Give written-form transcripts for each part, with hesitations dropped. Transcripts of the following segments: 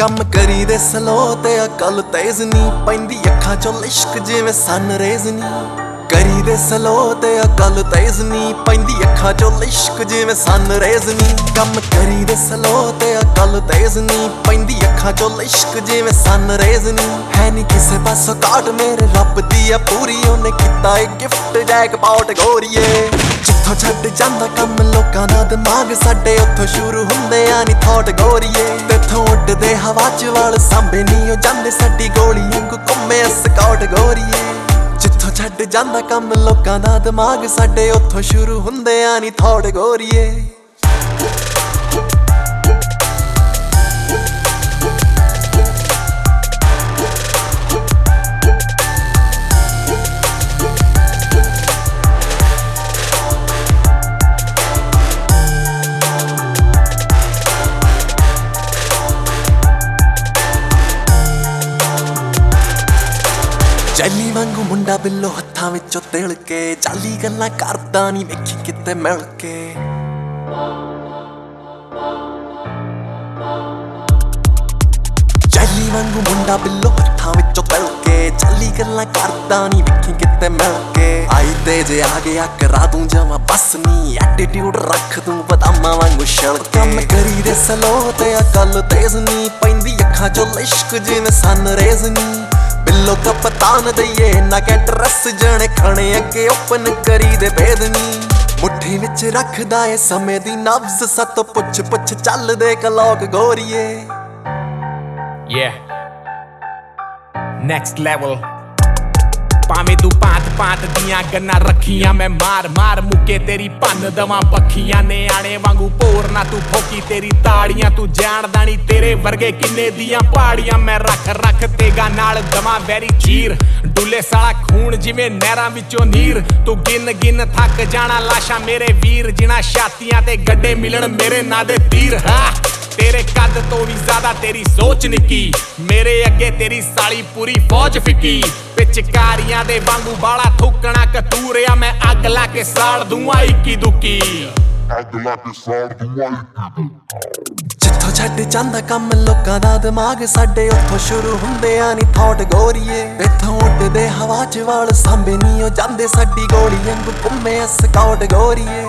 कम करी दे सलो ते अकल तेज नी पैंदी अखा चो इश्क जिवें सन रेज नी करी दे सलो ते अकल तेज नी पैंदी अखा चो इश्क जिवें सन रेज नी कम करी दे सलो ते अकल तेज नी पैंदी अखा चो इश्क जिवें सन रेज नी है नी किसे पासों काट मेरे रब दी ऐ पूरी उन्हें कीता ऐ गिफ्ट जैकपॉट गोरिए जिथों छड्ड जांदा कम लोकां दा दिमाग साडे उत्थों शुरू हुंदे आ नी थॉट गोरिये तेथों उड्डदे हवा च वाल सांभे नी ओ जांदे साडी गोलियां को घुम्मे स्कॉट गोरिये जिथों छड्ड जांदा कम लोकां दा दिमाग साडे उत्थों शुरू हुंदे आ नी थॉट गोरिये जैली वांगू मुंडा बिल्लो हत्था विचों तिल के जाली गल्लां करदा नी वेखी किते मिल के जैली वांगू मुंडा बिल्लो हत्था विचों तिल के जाली गल्लां करदा नी वेखी किते मिल के आई तेज आ गया करा दूं जमा बस नी एटीट्यूड रख दूं बदामा वांगू छल के कम करी दे सलो ते अकल तेज नी पैंदी अखां चों इश्क जिवें सन रेज नी बिल्लो का पता न दईए ना के ड्रेस जने खने अगे ओपन करी दे भेदनी मुट्ठी विच रखदा ऐ समय दी नब्ज सतो पुछ पुछ चल दे कलौक गोरिए नेक्स्ट लेवल पावे तू पात पात दियां गन्ना रखियां मैं मार मार मुके तेरी पन दवा पखियां ने आने वांगू पोर ना तू फोकी तेरी ताड़ियां तू जानदा नी तेरे वर्गे किन्ने दियां पाड़ियां मैं रख रख तेगा नाल दवा वेरी चीर डुले साला खून जिवें नहरां विचों नीर तू गिन गिन थक जाना लाशा मेरे वीर जिना छातियां ते गड्डे मिलन मेरे ना दे तीर हा तेरे कद तो भी ज्यादा तेरी सोच निकी मेरे अगे तेरी साली पूरी फौज फिकी पिचकारियां दे वांगू बाला थूकना कतूरिया मैं अग ला के साड़ दूंगा इक्की दुकी जिथों छड्ड जांदा कम लोकां दा दिमाग साडे उत्थों शुरू हुंदे आ नी थॉट गोरिये तेथों उड्डदे हवा च वाल सांभे नी ओ जांदे साडी गोलियां घुम्मे स्कॉट गोरिये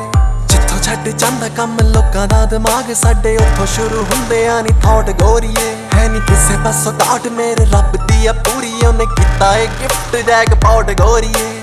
छड्ड जांदा कम लोकां दा दिमाग साडे उत्थों शुरू हुंदे आ नी थॉट गोरिये है नी किसे पासों काट मेरे रब दी ऐ पूरी उन्हें कीता ऐ गिफ्ट जैकपॉट गोरिये।